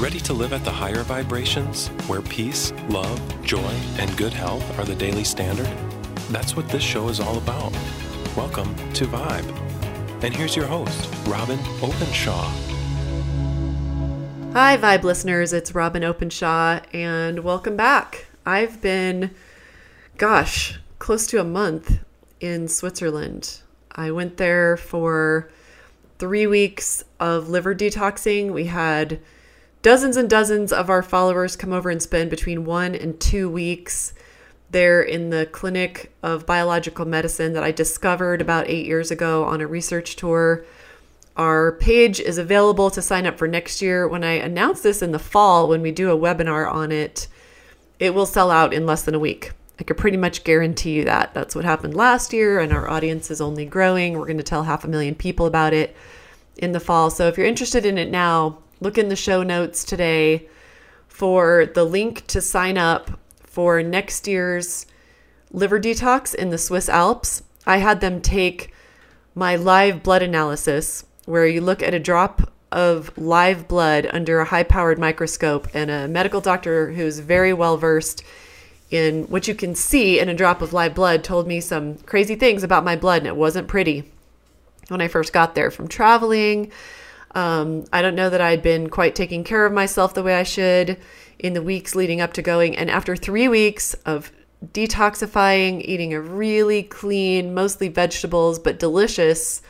Ready to live at the higher vibrations, where peace, love, joy, and good health are the daily standard? That's what this show is all about. Welcome to Vibe. And here's your host, Robin Openshaw. Hi, Vibe listeners. It's Robin Openshaw, and welcome back. I've been, close to a month in Switzerland. I went there for 3 weeks of liver detoxing. We had dozens and dozens of our followers come over and spend between 1 and 2 weeks there in the clinic of biological medicine that I discovered about 8 years ago on a research tour. Our page is available to sign up for next year. When I announce this in the fall, when we do a webinar on it, it will sell out in less than a week. I could pretty much guarantee you that. That's what happened last year, and our audience is only growing. We're going to tell 500,000 people about it in the fall. So if you're interested in it now, look in the show notes today for the link to sign up for next year's liver detox in the Swiss Alps. I had them take my live blood analysis, where you look at a drop of live blood under a high-powered microscope, and a medical doctor who's very well-versed in what you can see in a drop of live blood told me some crazy things about my blood, and it wasn't pretty when I first got there from traveling. I don't know that I'd been quite taking care of myself the way I should in the weeks leading up to going. And after 3 weeks of detoxifying, eating a really clean, mostly vegetables, but delicious,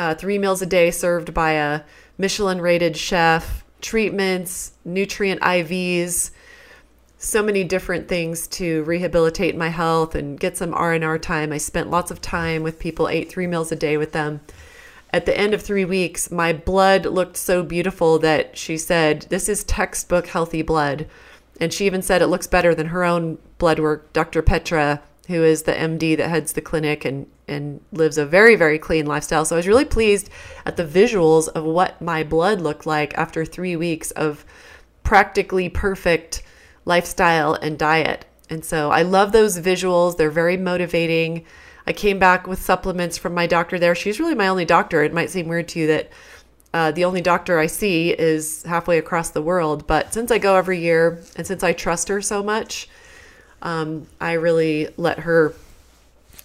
3 meals a day served by a Michelin-rated chef, treatments, nutrient IVs, so many different things to rehabilitate my health and get some R&R time. I spent lots of time with people, ate 3 meals a day with them. At the end of 3 weeks, my blood looked so beautiful that she said, "This is textbook healthy blood." And she even said it looks better than her own blood work. Dr. Petra, who is the MD that heads the clinic and lives a very, very clean lifestyle. So I was really pleased at the visuals of what my blood looked like after 3 weeks of practically perfect lifestyle and diet. And so I love those visuals. They're very motivating. I came back with supplements from my doctor there. She's really my only doctor. It might seem weird to you that the only doctor I see is halfway across the world. But since I go every year and since I trust her so much, I really let her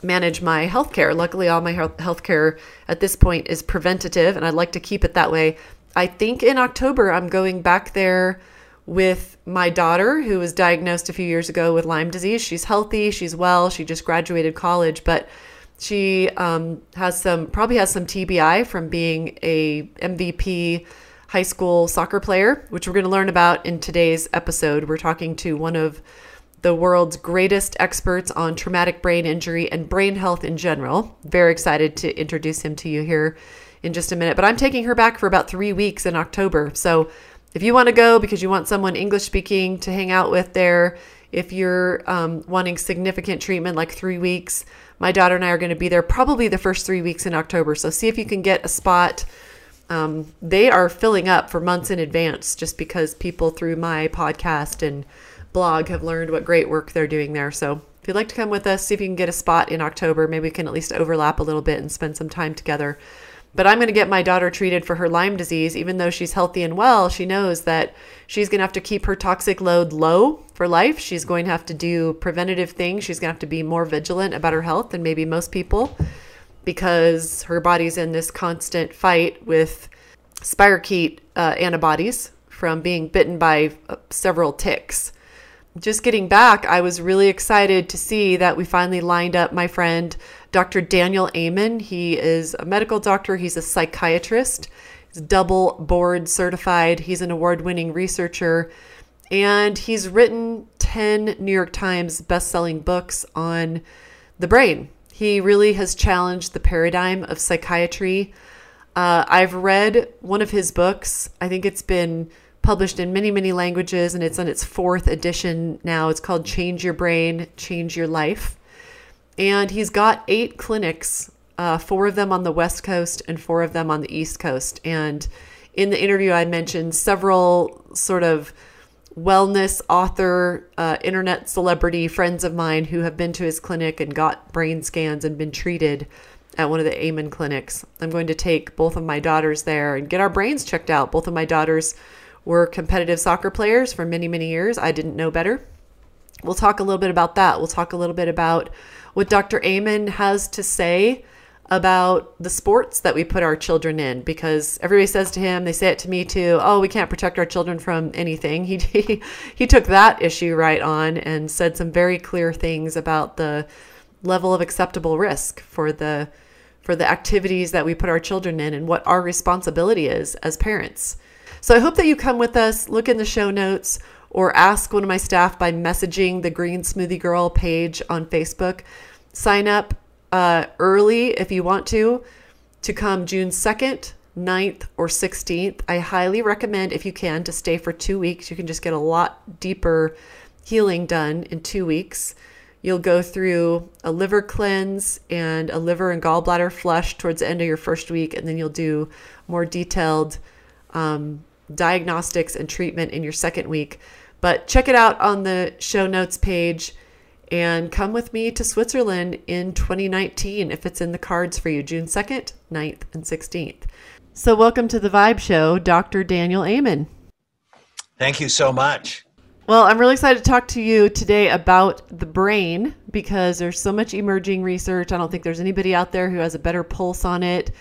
manage my healthcare. Luckily, all my healthcare at this point is preventative, and I'd like to keep it that way. I think in October, I'm going back there with my daughter, who was diagnosed a few years ago with Lyme disease. She's healthy. She's well. She just graduated college, but she probably has some TBI from being a MVP high school soccer player, which we're going to learn about in today's episode. We're talking to one of the world's greatest experts on traumatic brain injury and brain health in general. Very excited to introduce him to you here in just a minute, but I'm taking her back for about 3 weeks in October. So if you want to go because you want someone English speaking to hang out with there, if you're wanting significant treatment like 3 weeks, my daughter and I are going to be there probably the first 3 weeks in October. So see if you can get a spot. They are filling up for months in advance just because people through my podcast and blog have learned what great work they're doing there. So if you'd like to come with us, see if you can get a spot in October. Maybe we can at least overlap a little bit and spend some time together. But I'm going to get my daughter treated for her Lyme disease. Even though she's healthy and well, she knows that she's going to have to keep her toxic load low for life. She's going to have to do preventative things. She's going to have to be more vigilant about her health than maybe most people, because her body's in this constant fight with spirochete antibodies from being bitten by several ticks. Just getting back, I was really excited to see that we finally lined up my friend, Dr. Daniel Amen. He is a medical doctor. He's a psychiatrist. He's double board certified. He's an award-winning researcher. And he's written 10 New York Times best-selling books on the brain. He really has challenged the paradigm of psychiatry. I've read one of his books. I think it's been published in many, many languages, and it's on its 4th edition now. It's called Change Your Brain, Change Your Life. And he's got 8 clinics, 4 of them on the West Coast and 4 of them on the East Coast. And in the interview, I mentioned several sort of wellness author, internet celebrity friends of mine who have been to his clinic and got brain scans and been treated at one of the Amen clinics. I'm going to take both of my daughters there and get our brains checked out. Both of my daughters were competitive soccer players for many, many years. I didn't know better. We'll talk a little bit about that. We'll talk a little bit about what Dr. Amen has to say about the sports that we put our children in, because everybody says to him, they say it to me too, oh, we can't protect our children from anything. He took that issue right on and said some very clear things about the level of acceptable risk for the activities that we put our children in and what our responsibility is as parents. So I hope that you come with us, look in the show notes, or ask one of my staff by messaging the Green Smoothie Girl page on Facebook. Sign up early if you want to come June 2nd, 9th, or 16th. I highly recommend, if you can, to stay for 2 weeks. You can just get a lot deeper healing done in 2 weeks. You'll go through a liver cleanse and a liver and gallbladder flush towards the end of your first week, and then you'll do more detailed diagnostics and treatment in your second week. But check it out on the show notes page. And come with me to Switzerland in 2019 if it's in the cards for you, June 2nd, 9th, and 16th. So welcome to The Vibe Show, Dr. Daniel Amen. Thank you so much. Well, I'm really excited to talk to you today about the brain because there's so much emerging research. I don't think there's anybody out there who has a better pulse on it.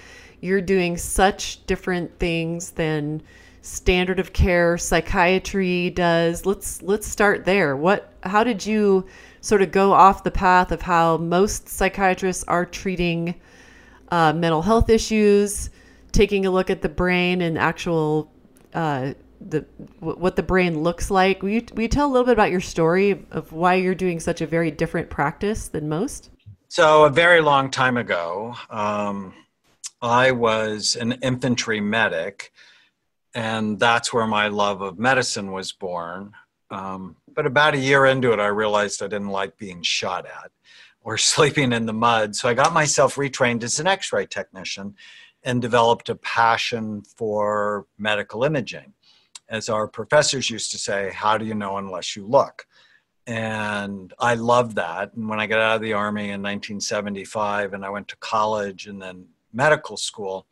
You're doing such different things than standard of care psychiatry does. Let's start there. How did you sort of go off the path of how most psychiatrists are treating mental health issues, taking a look at the brain and actual what the brain looks like? Will you tell a little bit about your story of why you're doing such a very different practice than most? So a very long time ago, I was an infantry medic. And that's where my love of medicine was born. But about a year into it, I realized I didn't like being shot at or sleeping in the mud. So I got myself retrained as an x-ray technician and developed a passion for medical imaging. As our professors used to say, how do you know unless you look? And I loved that. And when I got out of the Army in 1975 and I went to college and then medical school,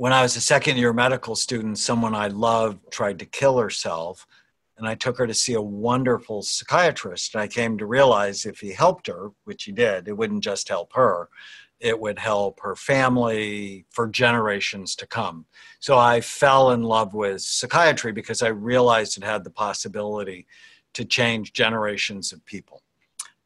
when I was a second-year medical student, someone I loved tried to kill herself, and I took her to see a wonderful psychiatrist, and I came to realize if he helped her, which he did, it wouldn't just help her, it would help her family for generations to come. So I fell in love with psychiatry because I realized it had the possibility to change generations of people.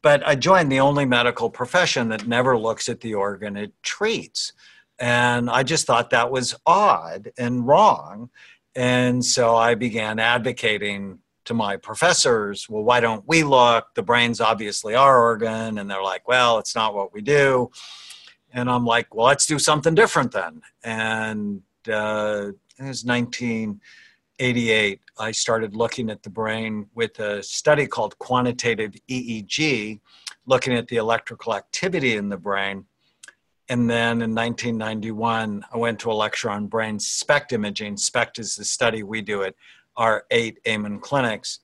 But I joined the only medical profession that never looks at the organ it treats. And I just thought that was odd and wrong. And so I began advocating to my professors, well, why don't we look? The brain's obviously our organ. And they're like, well, it's not what we do. And I'm like, well, let's do something different then. And it was 1988. I started looking at the brain with a study called quantitative EEG, looking at the electrical activity in the brain. And then in 1991, I went to a lecture on brain SPECT imaging. SPECT is the study we do at our 8 Amen Clinics.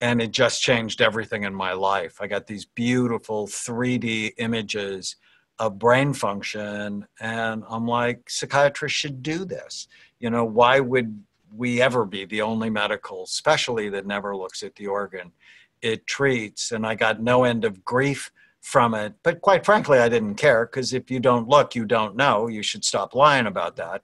And it just changed everything in my life. I got these beautiful 3D images of brain function. And I'm like, psychiatrists should do this. You know, why would we ever be the only medical specialty that never looks at the organ it treats? And I got no end of grief from it. But quite frankly, I didn't care because if you don't look, you don't know. You should stop lying about that.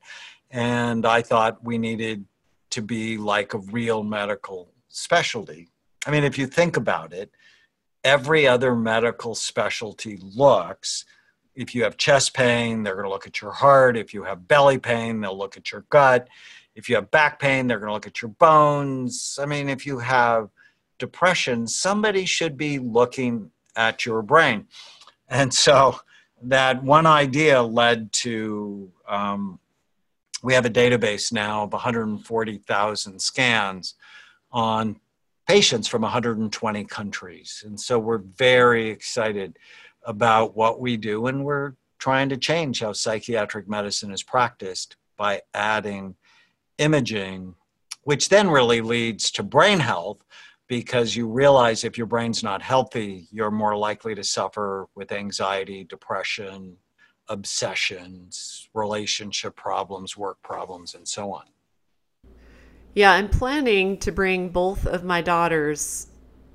And I thought we needed to be like a real medical specialty. I mean, if you think about it, every other medical specialty looks. If you have chest pain, they're going to look at your heart. If you have belly pain, they'll look at your gut. If you have back pain, they're going to look at your bones. I mean, if you have depression, somebody should be looking at your brain. And so that one idea led to, we have a database now of 140,000 scans on patients from 120 countries. And so we're very excited about what we do, and we're trying to change how psychiatric medicine is practiced by adding imaging, which then really leads to brain health, because you realize if your brain's not healthy, you're more likely to suffer with anxiety, depression, obsessions, relationship problems, work problems, and so on. Yeah, I'm planning to bring both of my daughters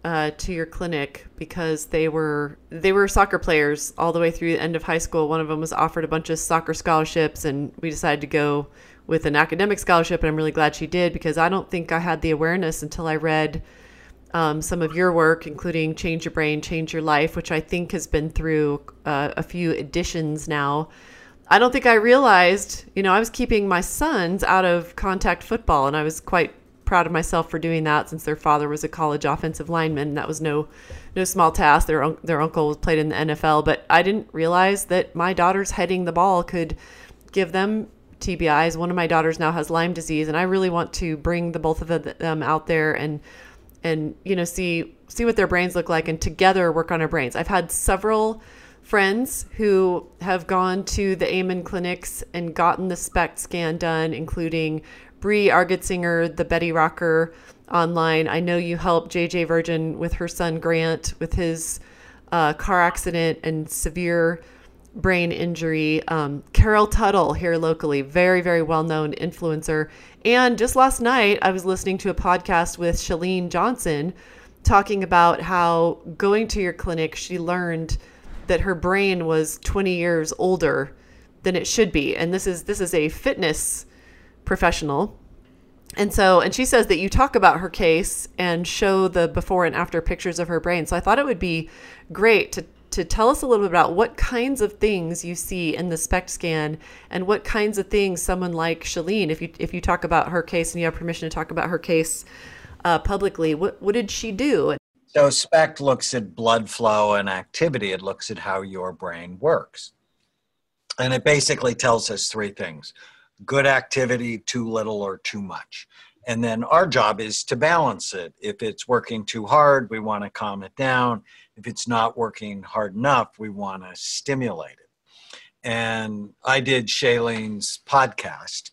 to your clinic because they were soccer players all the way through the end of high school. One of them was offered a bunch of soccer scholarships, and we decided to go with an academic scholarship, and I'm really glad she did because I don't think I had the awareness until I read some of your work, including Change Your Brain, Change Your Life, which I think has been through a few editions now. I don't think I realized, you know, I was keeping my sons out of contact football, and I was quite proud of myself for doing that since their father was a college offensive lineman. And that was no small task. Their uncle played in the NFL, but I didn't realize that my daughters heading the ball could give them TBIs. One of my daughters now has Lyme disease, and I really want to bring the both of them out there and you know, see what their brains look like and together work on our brains. I've had several friends who have gone to the Amen Clinics and gotten the SPECT scan done, including Brie Argetzinger, the Betty Rocker online. I know you helped JJ Virgin with her son Grant with his car accident and severe brain injury. Carol Tuttle here locally, very, very well-known influencer. And just last night, I was listening to a podcast with Chalene Johnson talking about how going to your clinic, she learned that her brain was 20 years older than it should be. And this is a fitness professional. And she says that you talk about her case and show the before and after pictures of her brain. So I thought it would be great to tell us a little bit about what kinds of things you see in the SPECT scan and what kinds of things someone like Chalene, if you talk about her case and you have permission to talk about her case publicly, what did she do? So SPECT looks at blood flow and activity. It looks at how your brain works. And it basically tells us three things: good activity, too little, or too much. And then our job is to balance it. If it's working too hard, we want to calm it down. If it's not working hard enough, we want to stimulate it. And I did Chalene's podcast.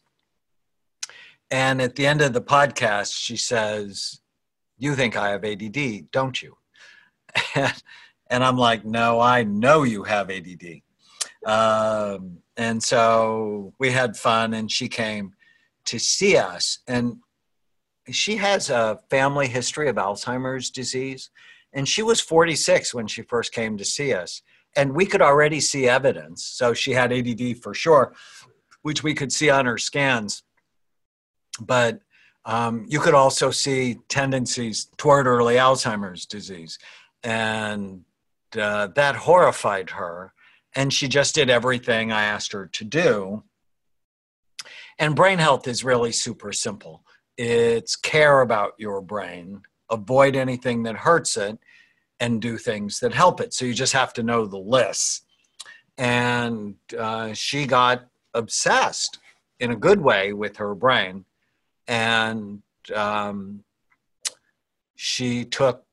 And at the end of the podcast, she says, "You think I have ADD, don't you?" And I'm like, "No, I know you have ADD." And so we had fun, and she came to see us. And she has a family history of Alzheimer's disease. And she was 46 when she first came to see us. And we could already see evidence. So she had ADD for sure, which we could see on her scans. But you could also see tendencies toward early Alzheimer's disease. And that horrified her. And she just did everything I asked her to do. And brain health is really super simple. It's care about your brain, avoid anything that hurts it, and do things that help it. So you just have to know the list. And she got obsessed in a good way with her brain. And she took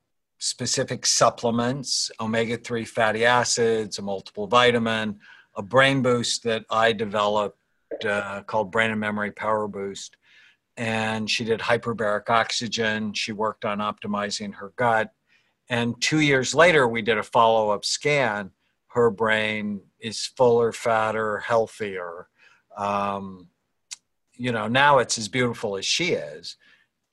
specific supplements, omega-3 fatty acids, a multiple vitamin, a brain boost that I developed called Brain and Memory Power Boost. And she did hyperbaric oxygen. She worked on optimizing her gut. And 2 years later, we did a follow-up scan. Her brain is fuller, fatter, healthier. You know, now it's as beautiful as she is.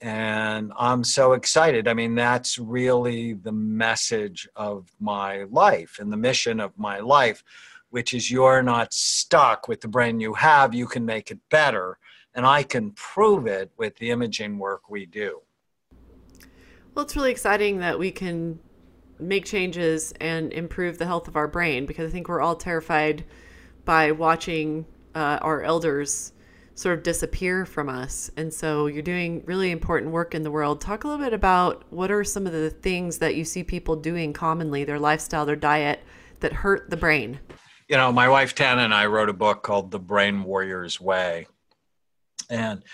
And I'm so excited. I mean, that's really the message of my life and the mission of my life, which is you're not stuck with the brain you have. You can make it better. And I can prove it with the imaging work we do. Well, it's really exciting that we can make changes and improve the health of our brain, because I think we're all terrified by watching our elders sort of disappear from us. And so you're doing really important work in the world. Talk a little bit about what are some of the things that you see people doing commonly, their lifestyle, their diet, that hurt the brain. You know, my wife, Tana, and I wrote a book called The Brain Warrior's Way. And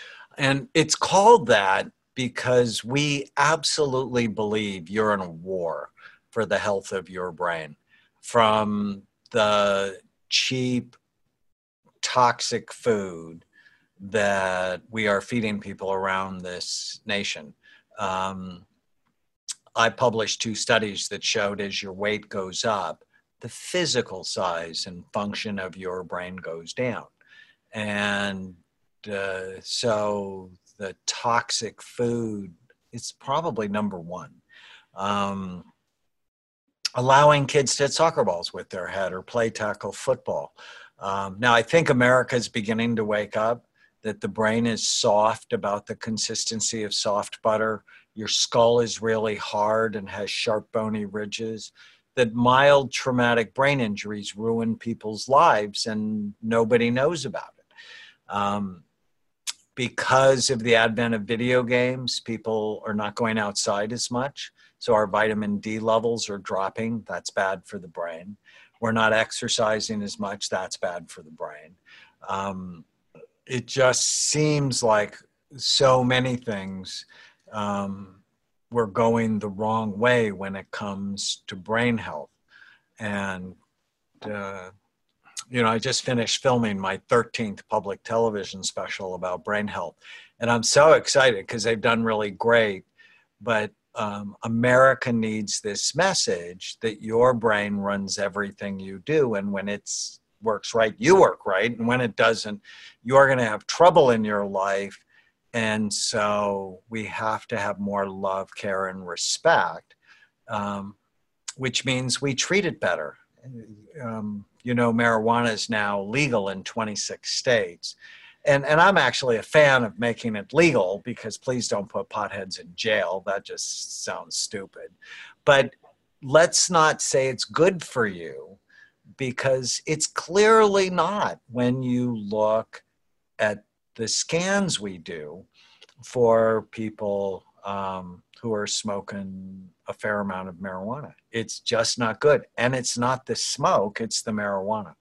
it's called that because we absolutely believe you're in a war for the health of your brain. From the cheap, toxic food that we are feeding people around this nation. I published two studies that showed as your weight goes up, the physical size and function of your brain goes down. And so the toxic food, it's probably number one. Allowing kids to hit soccer balls with their head or play tackle football. Now, I think America is beginning to wake up that the brain is soft, about the consistency of soft butter. Your skull is really hard and has sharp bony ridges. That mild traumatic brain injuries ruin people's lives and nobody knows about it. Because of the advent of video games, people are not going outside as much. So our vitamin D levels are dropping. That's bad for the brain. We're not exercising as much. That's bad for the brain. It just seems like so many things we're going the wrong way when it comes to brain health. And, I just finished filming my 13th public television special about brain health. And I'm so excited because they've done really great. But America needs this message that your brain runs everything you do. And when it works right, you work right. And when it doesn't, you're going to have trouble in your life. And so we have to have more love, care, and respect, which means we treat it better. Marijuana is now legal in 26 states. And I'm actually a fan of making it legal because please don't put potheads in jail. That just sounds stupid. But let's not say it's good for you because it's clearly not when you look at the scans we do for people who are smoking a fair amount of marijuana. It's just not good. And it's not the smoke, it's the marijuana.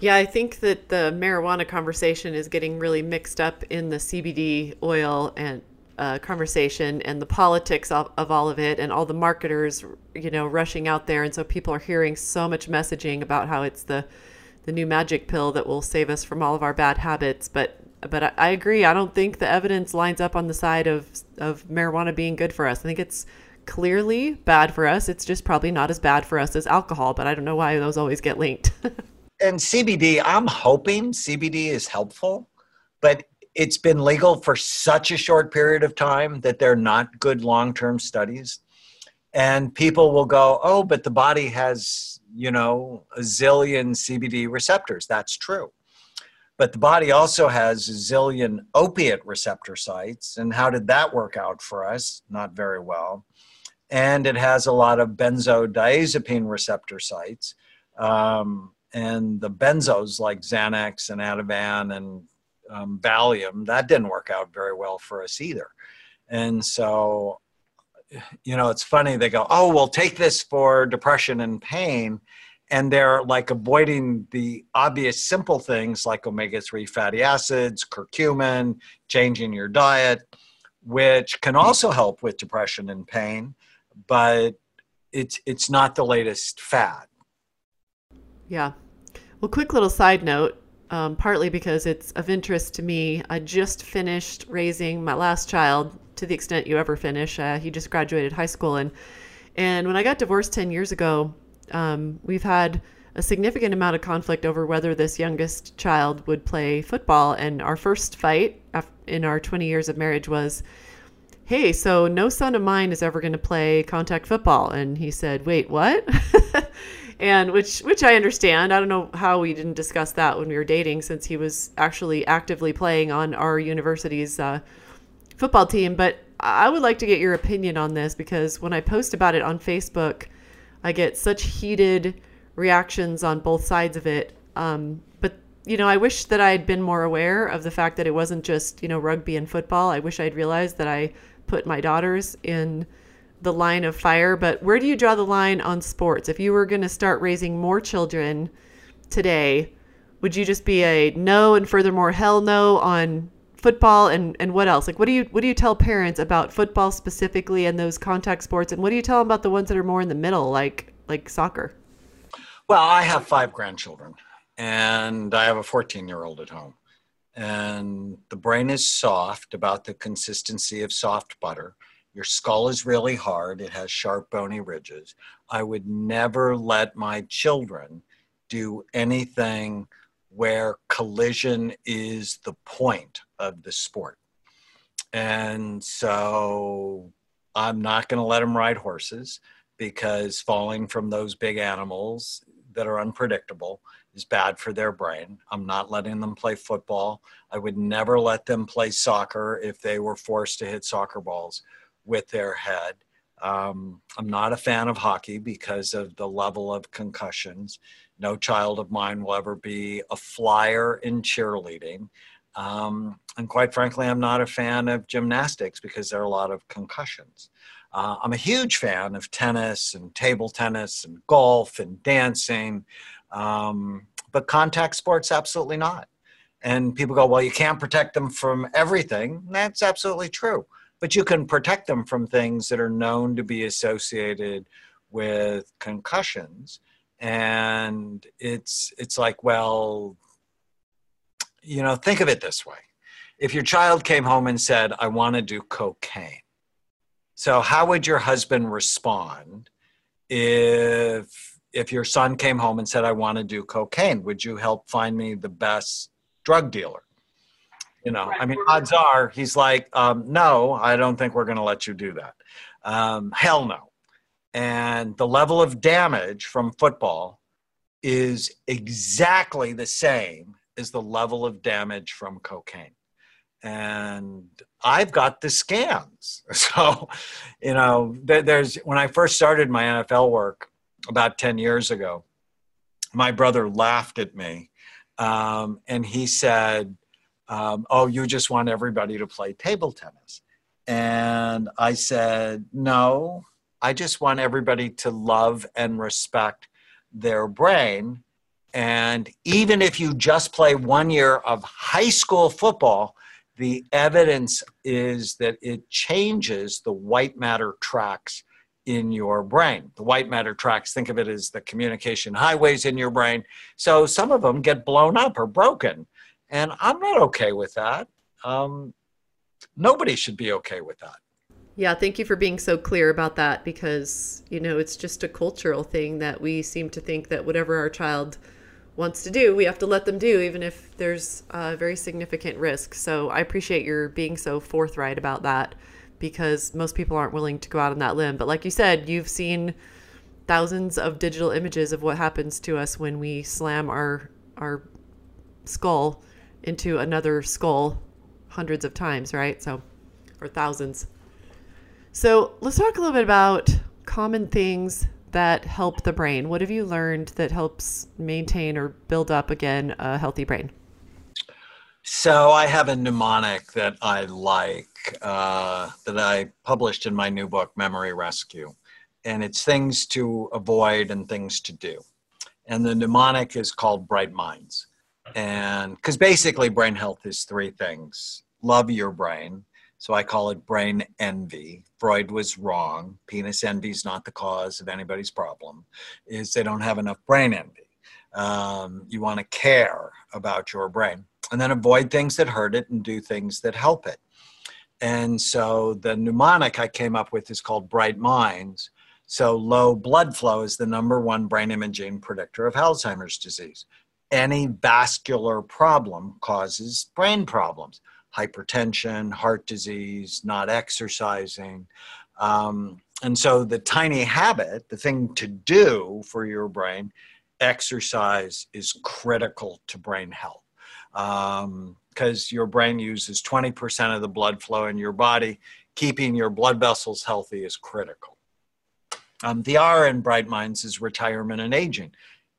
Yeah, I think that the marijuana conversation is getting really mixed up in the CBD oil and conversation and the politics of all of it and all the marketers, rushing out there. And so people are hearing so much messaging about how it's the new magic pill that will save us from all of our bad habits. But I agree. I don't think the evidence lines up on the side of marijuana being good for us. I think it's clearly bad for us. It's just probably not as bad for us as alcohol, but I don't know why those always get linked. And CBD, I'm hoping CBD is helpful, but it's been legal for such a short period of time that they're not good long-term studies. And people will go, oh, but the body has, a zillion CBD receptors. That's true. But the body also has a zillion opiate receptor sites. And how did that work out for us? Not very well. And it has a lot of benzodiazepine receptor sites. And the benzos like Xanax and Ativan and Valium, that didn't work out very well for us either. And so, it's funny, they go, oh, we'll take this for depression and pain. And they're like avoiding the obvious simple things like omega-3 fatty acids, curcumin, changing your diet, which can also help with depression and pain, but it's not the latest fad. Yeah. Well, quick little side note, partly because it's of interest to me. I just finished raising my last child, to the extent you ever finish. He just graduated high school. And when I got divorced 10 years ago, we've had a significant amount of conflict over whether this youngest child would play football. And our first fight in our 20 years of marriage was, hey, so no son of mine is ever going to play contact football. And he said, wait, what? And which I understand. I don't know how we didn't discuss that when we were dating, since he was actually actively playing on our university's football team. But I would like to get your opinion on this, because when I post about it on Facebook, I get such heated reactions on both sides of it. But I wish that I had been more aware of the fact that it wasn't just, rugby and football. I wish I'd realized that I put my daughters in the line of fire. But where do you draw the line on sports? If you were going to start raising more children today, would you just be a no and furthermore hell no on football and what else? Like, what do you tell parents about football specifically and those contact sports? And what do you tell them about the ones that are more in the middle, like soccer? Well, I have 5 grandchildren and I have a 14-year-old at home, and the brain is soft, about the consistency of soft butter. Your skull is really hard. It has sharp bony ridges. I would never let my children do anything where collision is the point of the sport. And so I'm not going to let them ride horses, because falling from those big animals that are unpredictable is bad for their brain. I'm not letting them play football. I would never let them play soccer if they were forced to hit soccer balls with their head. I'm not a fan of hockey because of the level of concussions. No child of mine will ever be a flyer in cheerleading. And quite frankly, I'm not a fan of gymnastics because there are a lot of concussions. I'm a huge fan of tennis and table tennis and golf and dancing, but contact sports, absolutely not. And people go, well, you can't protect them from everything. That's absolutely true. But you can protect them from things that are known to be associated with concussions. And it's like, well, you know, think of it this way. If your child came home and said, I want to do cocaine. So how would your husband respond if your son came home and said, I want to do cocaine? Would you help find me the best drug dealer? You know, I mean, odds are he's like, no, I don't think we're going to let you do that. Hell no. And the level of damage from football is exactly the same as the level of damage from cocaine. And I've got the scans. So, you know, there's, when I first started my NFL work about 10 years ago, my brother laughed at me. And he said, oh, you just want everybody to play table tennis. And I said, no, I just want everybody to love and respect their brain. And even if you just play 1 year of high school football, the evidence is that it changes the white matter tracts in your brain. The white matter tracts, think of it as the communication highways in your brain. So some of them get blown up or broken. And I'm not okay with that. Nobody should be okay with that. Yeah, thank you for being so clear about that, because, you know, it's just a cultural thing that we seem to think that whatever our child wants to do, we have to let them do, even if there's a very significant risk. So I appreciate your being so forthright about that, because most people aren't willing to go out on that limb. But like you said, you've seen thousands of digital images of what happens to us when we slam our skull into another skull hundreds of times, right? So, or thousands. So let's talk a little bit about common things that help the brain. What have you learned that helps maintain or build up again a healthy brain? So I have a mnemonic that I like, that I published in my new book, Memory Rescue, and it's things to avoid and things to do. And the mnemonic is called Bright Minds. And because basically brain health is three things. Love your brain. So I call it brain envy. Freud was wrong. Penis envy is not the cause of anybody's problem. Is they don't have enough brain envy. You want to care about your brain. And then avoid things that hurt it and do things that help it. And so the mnemonic I came up with is called Bright Minds. So low blood flow is the number one brain imaging predictor of Alzheimer's disease. Any vascular problem causes brain problems. Hypertension, heart disease, not exercising. And so the tiny habit, the thing to do for your brain, exercise is critical to brain health. Because your brain uses 20% of the blood flow in your body. Keeping your blood vessels healthy is critical. The R in Bright Minds is retirement and aging.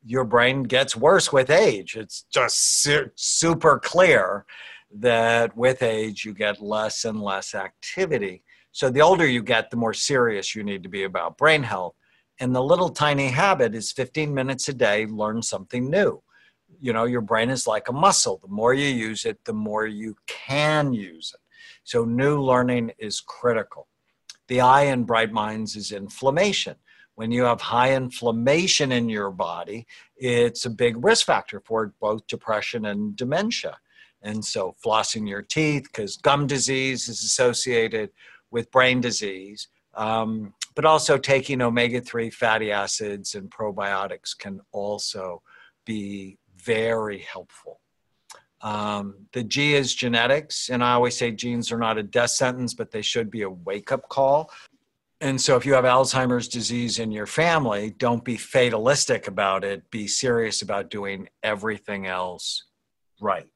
Your brain gets worse with age. It's just super clear that with age you get less and less activity. So the older you get, the more serious you need to be about brain health. And the little tiny habit is 15 minutes a day, learn something new. You know, your brain is like a muscle. The more you use it, the more you can use it. So new learning is critical. The I in Bright Minds is inflammation. When you have high inflammation in your body, it's a big risk factor for both depression and dementia. And so flossing your teeth, because gum disease is associated with brain disease, but also taking omega-3 fatty acids and probiotics can also be very helpful. The G is genetics. And I always say genes are not a death sentence, but they should be a wake-up call. And so if you have Alzheimer's disease in your family, don't be fatalistic about it. Be serious about doing everything else right.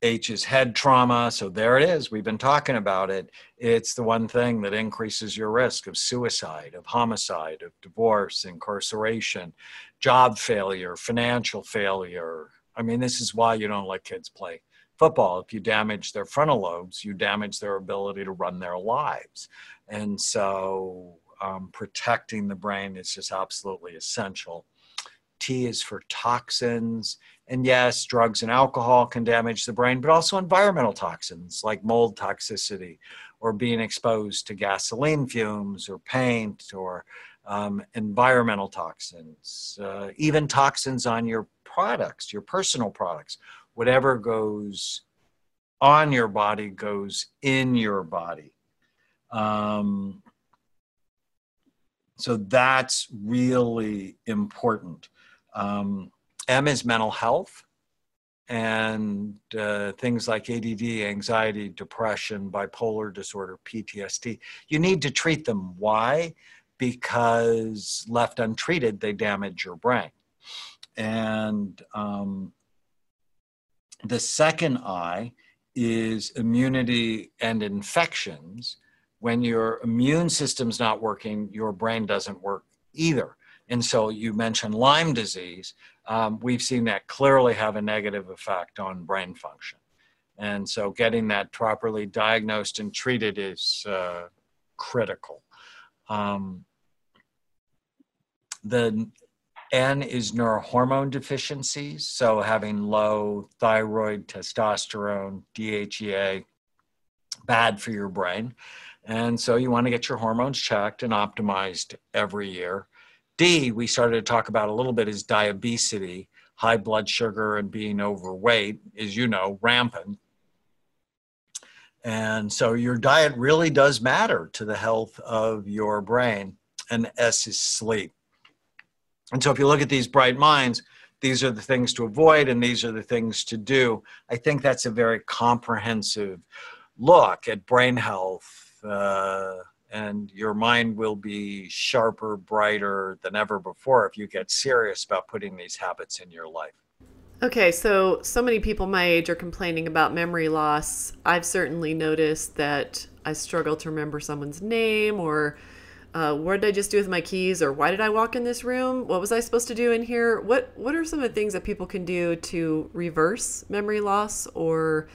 H is head trauma. So there it is. We've been talking about it. It's the one thing that increases your risk of suicide, of homicide, of divorce, incarceration, job failure, financial failure. I mean, this is why you don't let kids play football. If you damage their frontal lobes, you damage their ability to run their lives. And so protecting the brain is just absolutely essential. T is for toxins. And yes, drugs and alcohol can damage the brain, but also environmental toxins like mold toxicity or being exposed to gasoline fumes or paint or environmental toxins, even toxins on your products, your personal products. Whatever goes on your body goes in your body. So that's really important. M is mental health, and things like ADD, anxiety, depression, bipolar disorder, PTSD. You need to treat them. Why? Because left untreated, they damage your brain. And the second I is immunity and infections. When your immune system's not working, your brain doesn't work either. And so you mentioned Lyme disease. We've seen that clearly have a negative effect on brain function. And so getting that properly diagnosed and treated is critical. The N is neurohormone deficiencies. So having low thyroid, testosterone, DHEA, bad for your brain. And so you want to get your hormones checked and optimized every year. D, we started to talk about a little bit, is diabesity, high blood sugar and being overweight is, you know, rampant. And so your diet really does matter to the health of your brain. And S is sleep. And so if you look at these Bright Minds, these are the things to avoid and these are the things to do. I think that's a very comprehensive look at brain health, and your mind will be sharper, brighter than ever before if you get serious about putting these habits in your life. Okay, so many people my age are complaining about memory loss. I've certainly noticed that I struggle to remember someone's name, or what did I just do with my keys, or why did I walk in this room? What was I supposed to do in here? What are some of the things that people can do to reverse memory loss or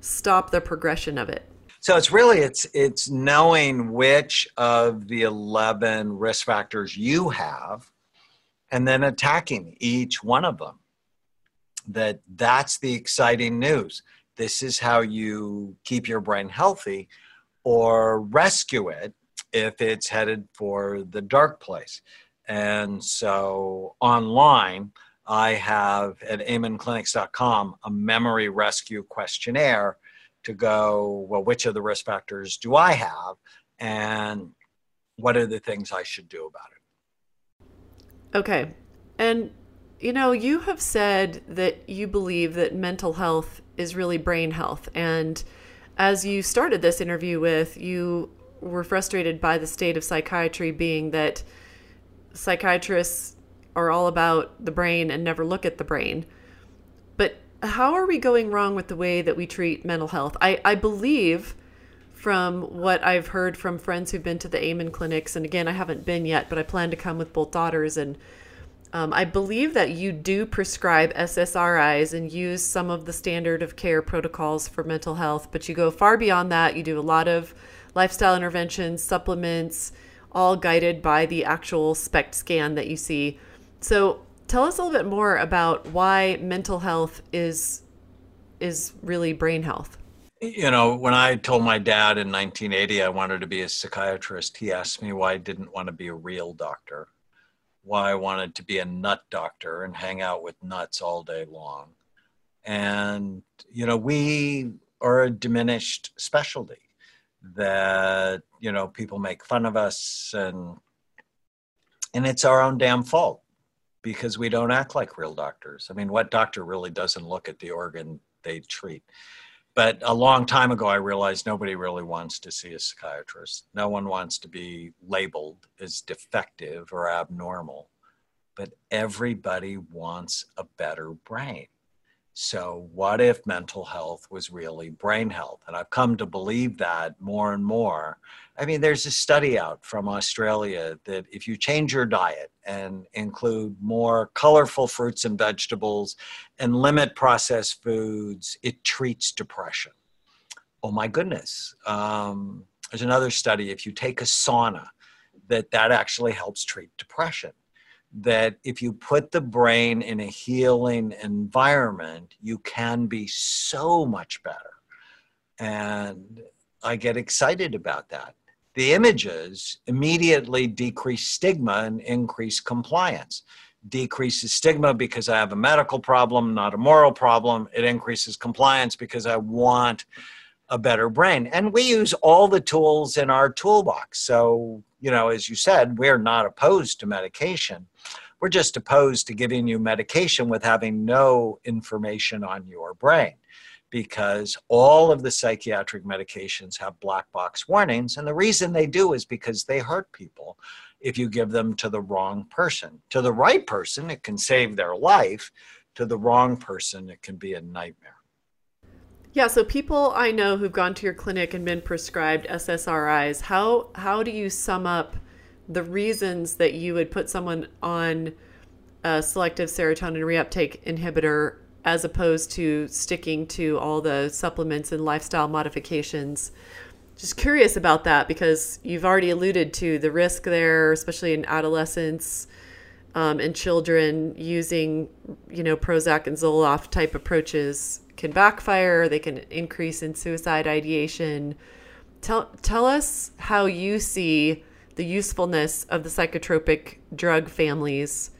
stop the progression of it? So it's really, it's knowing which of the 11 risk factors you have and then attacking each one of them. That's the exciting news. This is how you keep your brain healthy or rescue it if it's headed for the dark place. And so online, I have at amenclinics.com a memory rescue questionnaire to go, well, which of the risk factors do I have and what are the things I should do about it? Okay. And, you know, you have said that you believe that mental health is really brain health. And as you started this interview with, you were frustrated by the state of psychiatry being that psychiatrists are all about the brain and never look at the brain. How are we going wrong with the way that we treat mental health? I believe from what I've heard from friends who've been to the Amen Clinics, and again, I haven't been yet, but I plan to come with both daughters. And I believe that you do prescribe SSRIs and use some of the standard of care protocols for mental health, but you go far beyond that. You do a lot of lifestyle interventions, supplements, all guided by the actual SPECT scan that you see. So tell us a little bit more about why mental health is really brain health. You know, when I told my dad in 1980 I wanted to be a psychiatrist, he asked me why I didn't want to be a real doctor, why I wanted to be a nut doctor and hang out with nuts all day long. And, you know, we are a diminished specialty that, you know, people make fun of us and it's our own damn fault. because we don't act like real doctors. I mean, what doctor really doesn't look at the organ they treat? But a long time ago, I realized nobody really wants to see a psychiatrist. No one wants to be labeled as defective or abnormal, but everybody wants a better brain. So what if mental health was really brain health? And I've come to believe that more and more. I mean, there's a study out from Australia that if you change your diet and include more colorful fruits and vegetables and limit processed foods, it treats depression. Oh my goodness. There's another study, if you take a sauna, that actually helps treat depression. That if you put the brain in a healing environment, you can be so much better. And I get excited about that. The images immediately decrease stigma and increase compliance. Decreases stigma because I have a medical problem, not a moral problem. It increases compliance because I want a better brain. And we use all the tools in our toolbox. So, you know, as you said, we're not opposed to medication. We're just opposed to giving you medication with having no information on your brain, because all of the psychiatric medications have black box warnings. And the reason they do is because they hurt people if you give them to the wrong person. To the right person, it can save their life. To the wrong person, it can be a nightmare. Yeah, so people I know who've gone to your clinic and been prescribed SSRIs, how do you sum up the reasons that you would put someone on a selective serotonin reuptake inhibitor as opposed to sticking to all the supplements and lifestyle modifications? Just curious about that, because you've already alluded to the risk there, especially in adolescents and children using, you know, Prozac and Zoloft type approaches can backfire. They can increase in suicide ideation. Tell us how you see the usefulness of the psychotropic drug families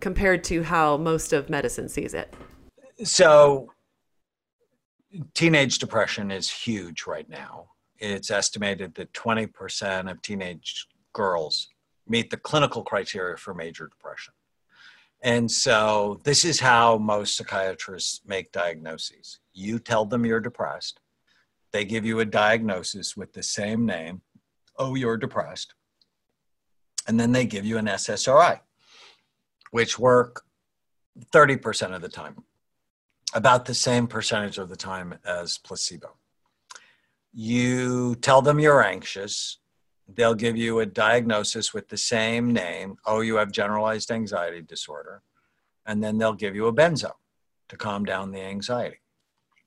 compared to how most of medicine sees it. So teenage depression is huge right now. It's estimated that 20% of teenage girls meet the clinical criteria for major depression. And so this is how most psychiatrists make diagnoses. You tell them you're depressed. They give you a diagnosis with the same name. Oh, you're depressed. And then they give you an SSRI, which work 30% of the time, about the same percentage of the time as placebo. You tell them you're anxious. They'll give you a diagnosis with the same name. Oh, you have generalized anxiety disorder. And then they'll give you a benzo to calm down the anxiety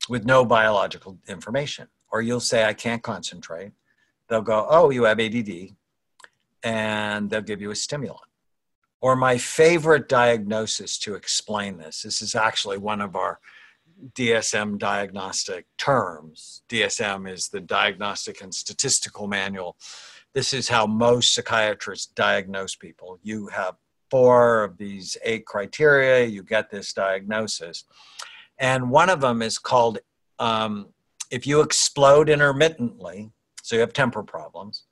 with no biological information. Or you'll say, I can't concentrate. They'll go, oh, you have ADD. And they'll give you a stimulant. Or my favorite diagnosis to explain this, this is actually one of our DSM diagnostic terms. DSM is the Diagnostic and Statistical Manual. This is how most psychiatrists diagnose people. You have 4 of these 8 criteria, you get this diagnosis. And one of them is called, if you explode intermittently, so you have temper problems,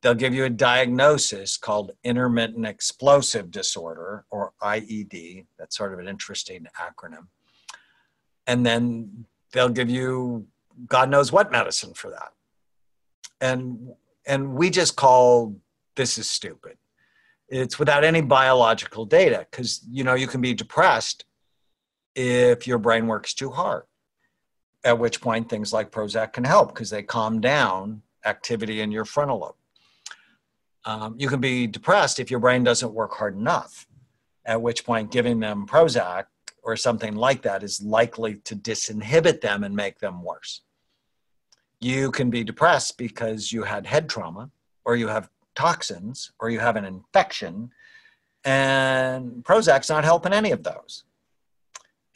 they'll give you a diagnosis called intermittent explosive disorder, or IED. That's sort of an interesting acronym. And then they'll give you God knows what medicine for that. And we just call this is stupid. It's without any biological data, because, you know, you can be depressed if your brain works too hard, at which point things like Prozac can help because they calm down activity in your frontal lobe. You can be depressed if your brain doesn't work hard enough, at which point giving them Prozac or something like that is likely to disinhibit them and make them worse. You can be depressed because you had head trauma, or you have toxins, or you have an infection, and Prozac's not helping any of those.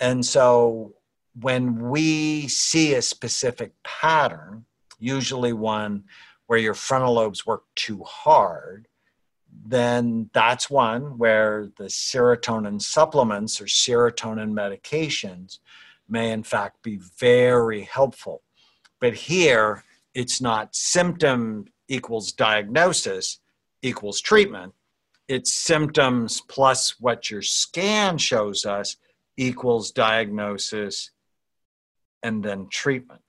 And so when we see a specific pattern, usually one where your frontal lobes work too hard, then that's one where the serotonin supplements or serotonin medications may in fact be very helpful. But here, it's not symptom equals diagnosis equals treatment. it's symptoms plus what your scan shows us equals diagnosis and then treatment.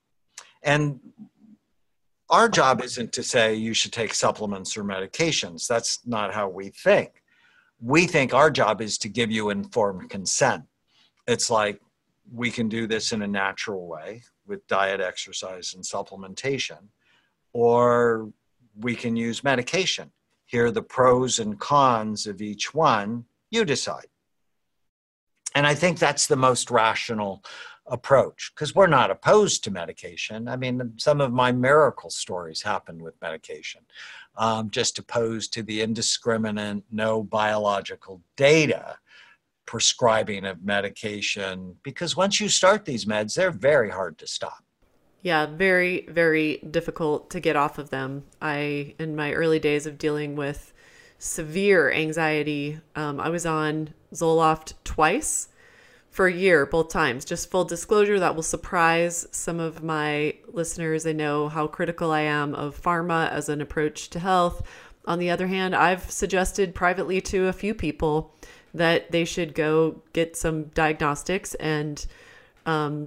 And our job isn't to say you should take supplements or medications. That's not how we think. We think our job is to give you informed consent. It's like, we can do this in a natural way with diet, exercise, and supplementation, or we can use medication. Here are the pros and cons of each one. You decide. And I think that's the most rational approach, because we're not opposed to medication. I mean, some of my miracle stories happen with medication, just opposed to the indiscriminate, no biological data prescribing of medication, because once you start these meds, they're very hard to stop. Yeah, very, very difficult to get off of them. In my early days of dealing with severe anxiety, I was on Zoloft twice for a year, both times. Just full disclosure, that will surprise some of my listeners. I know how critical I am of pharma as an approach to health. On the other hand, I've suggested privately to a few people that they should go get some diagnostics and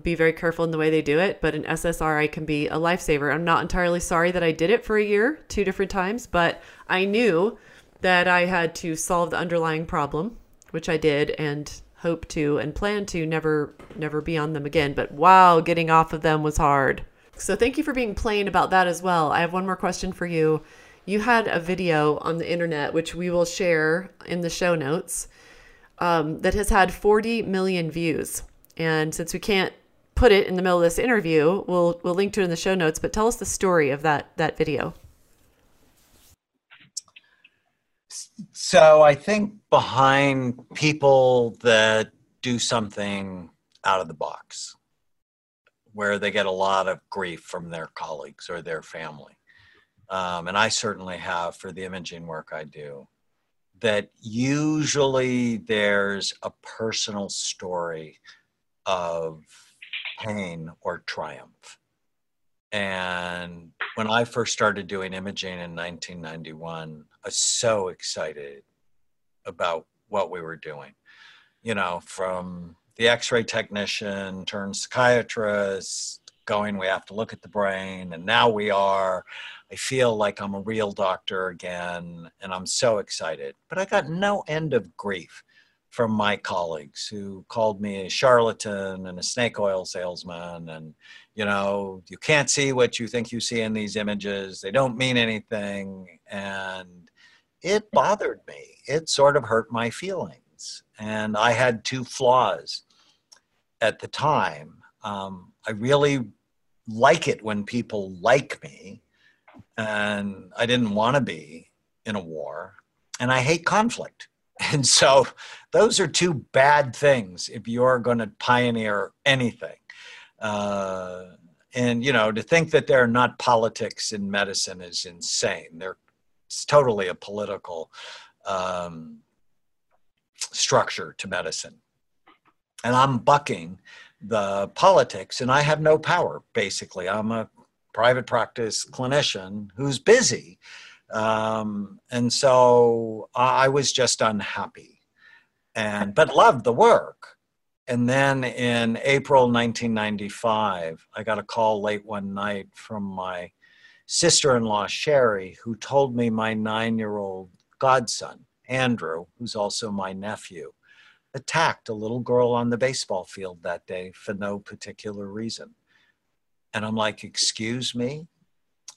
be very careful in the way they do it. But an SSRI can be a lifesaver. I'm not entirely sorry that I did it for a year, 2 different times, but I knew that I had to solve the underlying problem, which I did, and hope to and plan to never be on them again. But wow, getting off of them was hard. So thank you for being plain about that as well. I have one more question for you. You had a video on the internet, which we will share in the show notes, that has had 40 million views. And since we can't put it in the middle of this interview, we'll link to it in the show notes, but tell us the story of that video. So I think behind people that do something out of the box, where they get a lot of grief from their colleagues or their family, and I certainly have for the imaging work I do, that usually there's a personal story of pain or triumph. And when I first started doing imaging in 1991, I was so excited about what we were doing. You know, from the X-ray technician turned psychiatrist, going, we have to look at the brain, and now we are. I feel like I'm a real doctor again, and I'm so excited. But I got no end of grief from my colleagues who called me a charlatan and a snake oil salesman. And, you know, you can't see what you think you see in these images. They don't mean anything. And it bothered me. It sort of hurt my feelings. And I had 2 flaws at the time. I really like it when people like me, and I didn't want to be in a war, and I hate conflict. And so those are 2 bad things if you're going to pioneer anything. And, you know, to think that there are not politics in medicine is insane. It's totally a political structure to medicine. And I'm bucking the politics, and I have no power, basically. I'm a private practice clinician who's busy. And so I was just unhappy, but loved the work. And then in April 1995, I got a call late one night from my sister-in-law, Sherry, who told me my 9-year-old godson, Andrew, who's also my nephew, attacked a little girl on the baseball field that day for no particular reason. And I'm like, excuse me?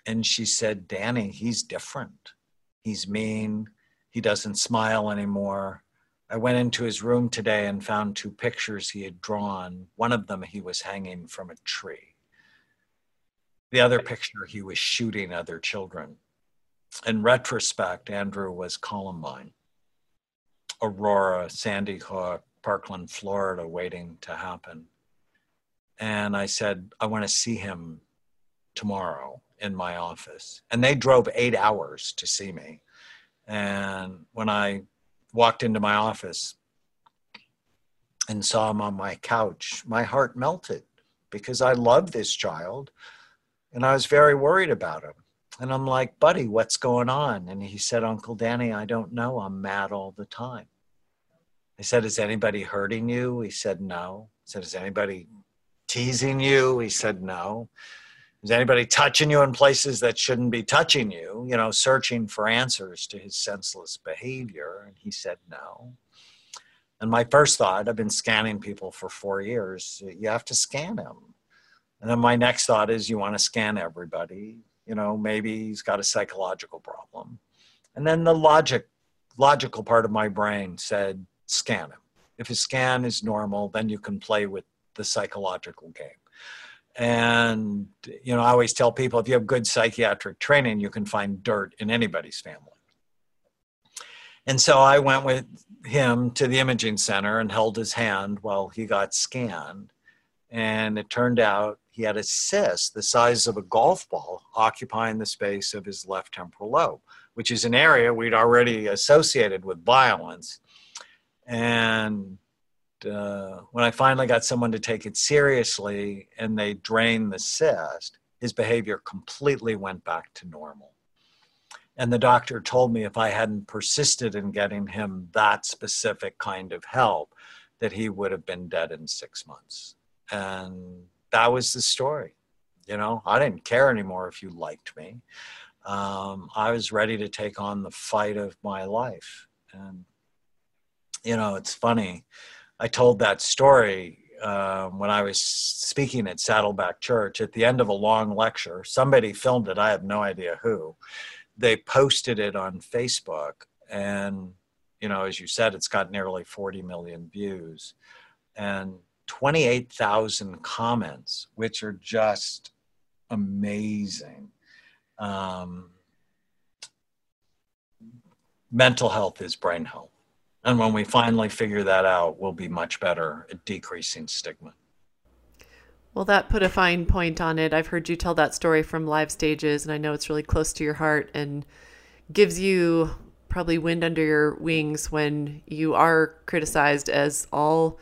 And she said, Danny, he's different. He's mean. He doesn't smile anymore. I went into his room today and found 2 pictures he had drawn. One of them, he was hanging from a tree. The other picture, he was shooting other children. In retrospect, Andrew was Columbine, Aurora, Sandy Hook, Parkland, Florida, waiting to happen. And I said, I want to see him tomorrow in my office. And they drove 8 hours to see me. And when I walked into my office and saw him on my couch, my heart melted because I loved this child and I was very worried about him. And I'm like, buddy, what's going on? And he said, Uncle Danny, I don't know. I'm mad all the time. I said, is anybody hurting you? He said, no. I said, is anybody teasing you? He said, no. Is anybody touching you in places that shouldn't be touching you? You know, searching for answers to his senseless behavior. And he said, no. And my first thought, I've been scanning people for 4 years. You have to scan them. And then my next thought is, you want to scan everybody. You know, maybe he's got a psychological problem. And then the logical part of my brain said, scan him. If his scan is normal, then you can play with the psychological game. And, you know, I always tell people, if you have good psychiatric training, you can find dirt in anybody's family. And so I went with him to the imaging center and held his hand while he got scanned. And it turned out he had a cyst the size of a golf ball occupying the space of his left temporal lobe, which is an area we'd already associated with violence. And when I finally got someone to take it seriously and they drained the cyst, his behavior completely went back to normal. And the doctor told me if I hadn't persisted in getting him that specific kind of help, that he would have been dead in 6 months. And that was the story. You know, I didn't care anymore if you liked me. I was ready to take on the fight of my life. And, you know, it's funny. I told that story when I was speaking at Saddleback Church at the end of a long lecture. Somebody filmed it. I have no idea who. They posted it on Facebook. And, you know, as you said, it's got nearly 40 million views. And 28,000 comments, which are just amazing. Mental health is brain health. And when we finally figure that out, we'll be much better at decreasing stigma. Well, that put a fine point on it. I've heard you tell that story from live stages, and I know it's really close to your heart and gives you probably wind under your wings when you are criticized, as all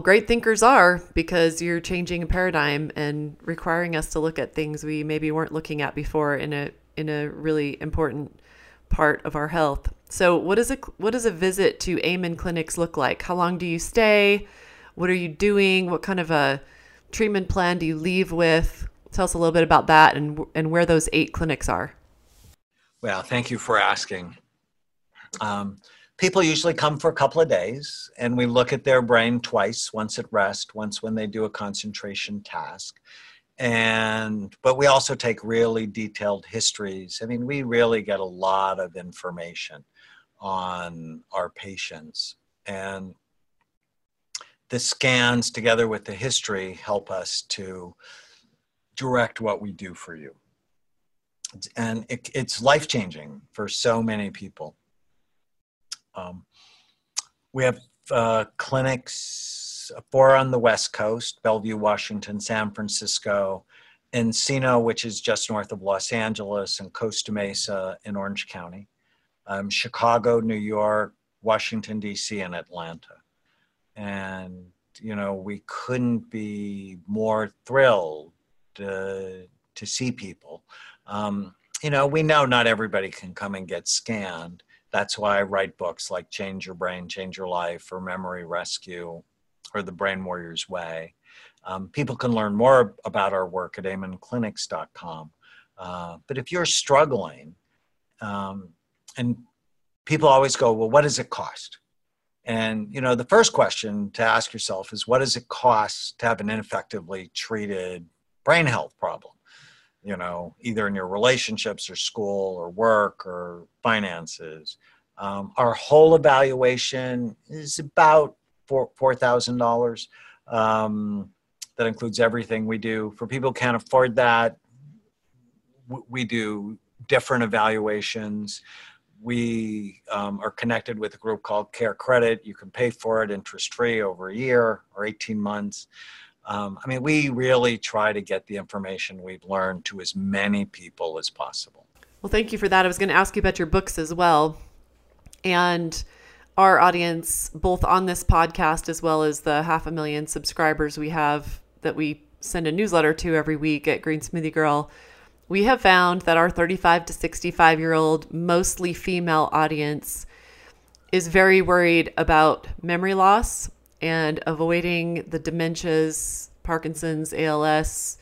great thinkers are, because you're changing a paradigm and requiring us to look at things we maybe weren't looking at before in a really important part of our health. So what does a visit to Amen Clinics look like? How long do you stay? What are you doing? What kind of a treatment plan do you leave with? Tell us a little bit about that and where those 8 clinics are. Well, thank you for asking. People usually come for a couple of days, and we look at their brain twice, once at rest, once when they do a concentration task. But we also take really detailed histories. I mean, we really get a lot of information on our patients. And the scans together with the history help us to direct what we do for you. And it's life-changing for so many people. We have clinics, 4 on the West Coast, Bellevue, Washington, San Francisco, Encino, which is just north of Los Angeles, and Costa Mesa in Orange County, Chicago, New York, Washington, D.C., and Atlanta. And, you know, we couldn't be more thrilled to see people. You know, we know not everybody can come and get scanned. That's why I write books like Change Your Brain, Change Your Life, or Memory Rescue, or The Brain Warrior's Way. People can learn more about our work at amenclinics.com. But if you're struggling, and people always go, well, what does it cost? And, you know, the first question to ask yourself is, what does it cost to have an ineffectively treated brain health problem? You know, either in your relationships or school or work or finances. Our whole evaluation is about $4,000. That includes everything we do. For people who can't afford that, we do different evaluations. We are connected with a group called Care Credit. You can pay for it interest-free over a year or 18 months. I mean, we really try to get the information we've learned to as many people as possible. Well, thank you for that. I was going to ask you about your books as well. And our audience, both on this podcast as well as the 500,000 subscribers we have that we send a newsletter to every week at Green Smoothie Girl, We have found that our 35 to 65-year-old, mostly female audience is very worried about memory loss and avoiding the dementias, Parkinson's, ALS,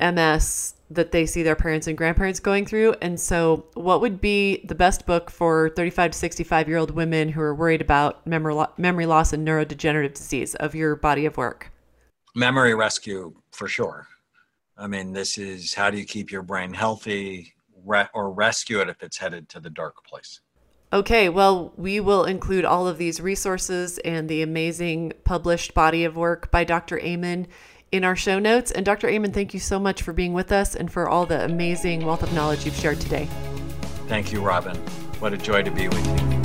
MS that they see their parents and grandparents going through. And so what would be the best book for 35 to 65-year-old women who are worried about memory loss and neurodegenerative disease of your body of work? Memory Rescue, for sure. I mean, this is how do you keep your brain healthy or rescue it if it's headed to the dark place? Okay, well, we will include all of these resources and the amazing published body of work by Dr. Amen in our show notes. And Dr. Amen, thank you so much for being with us and for all the amazing wealth of knowledge you've shared today. Thank you, Robin. What a joy to be with you.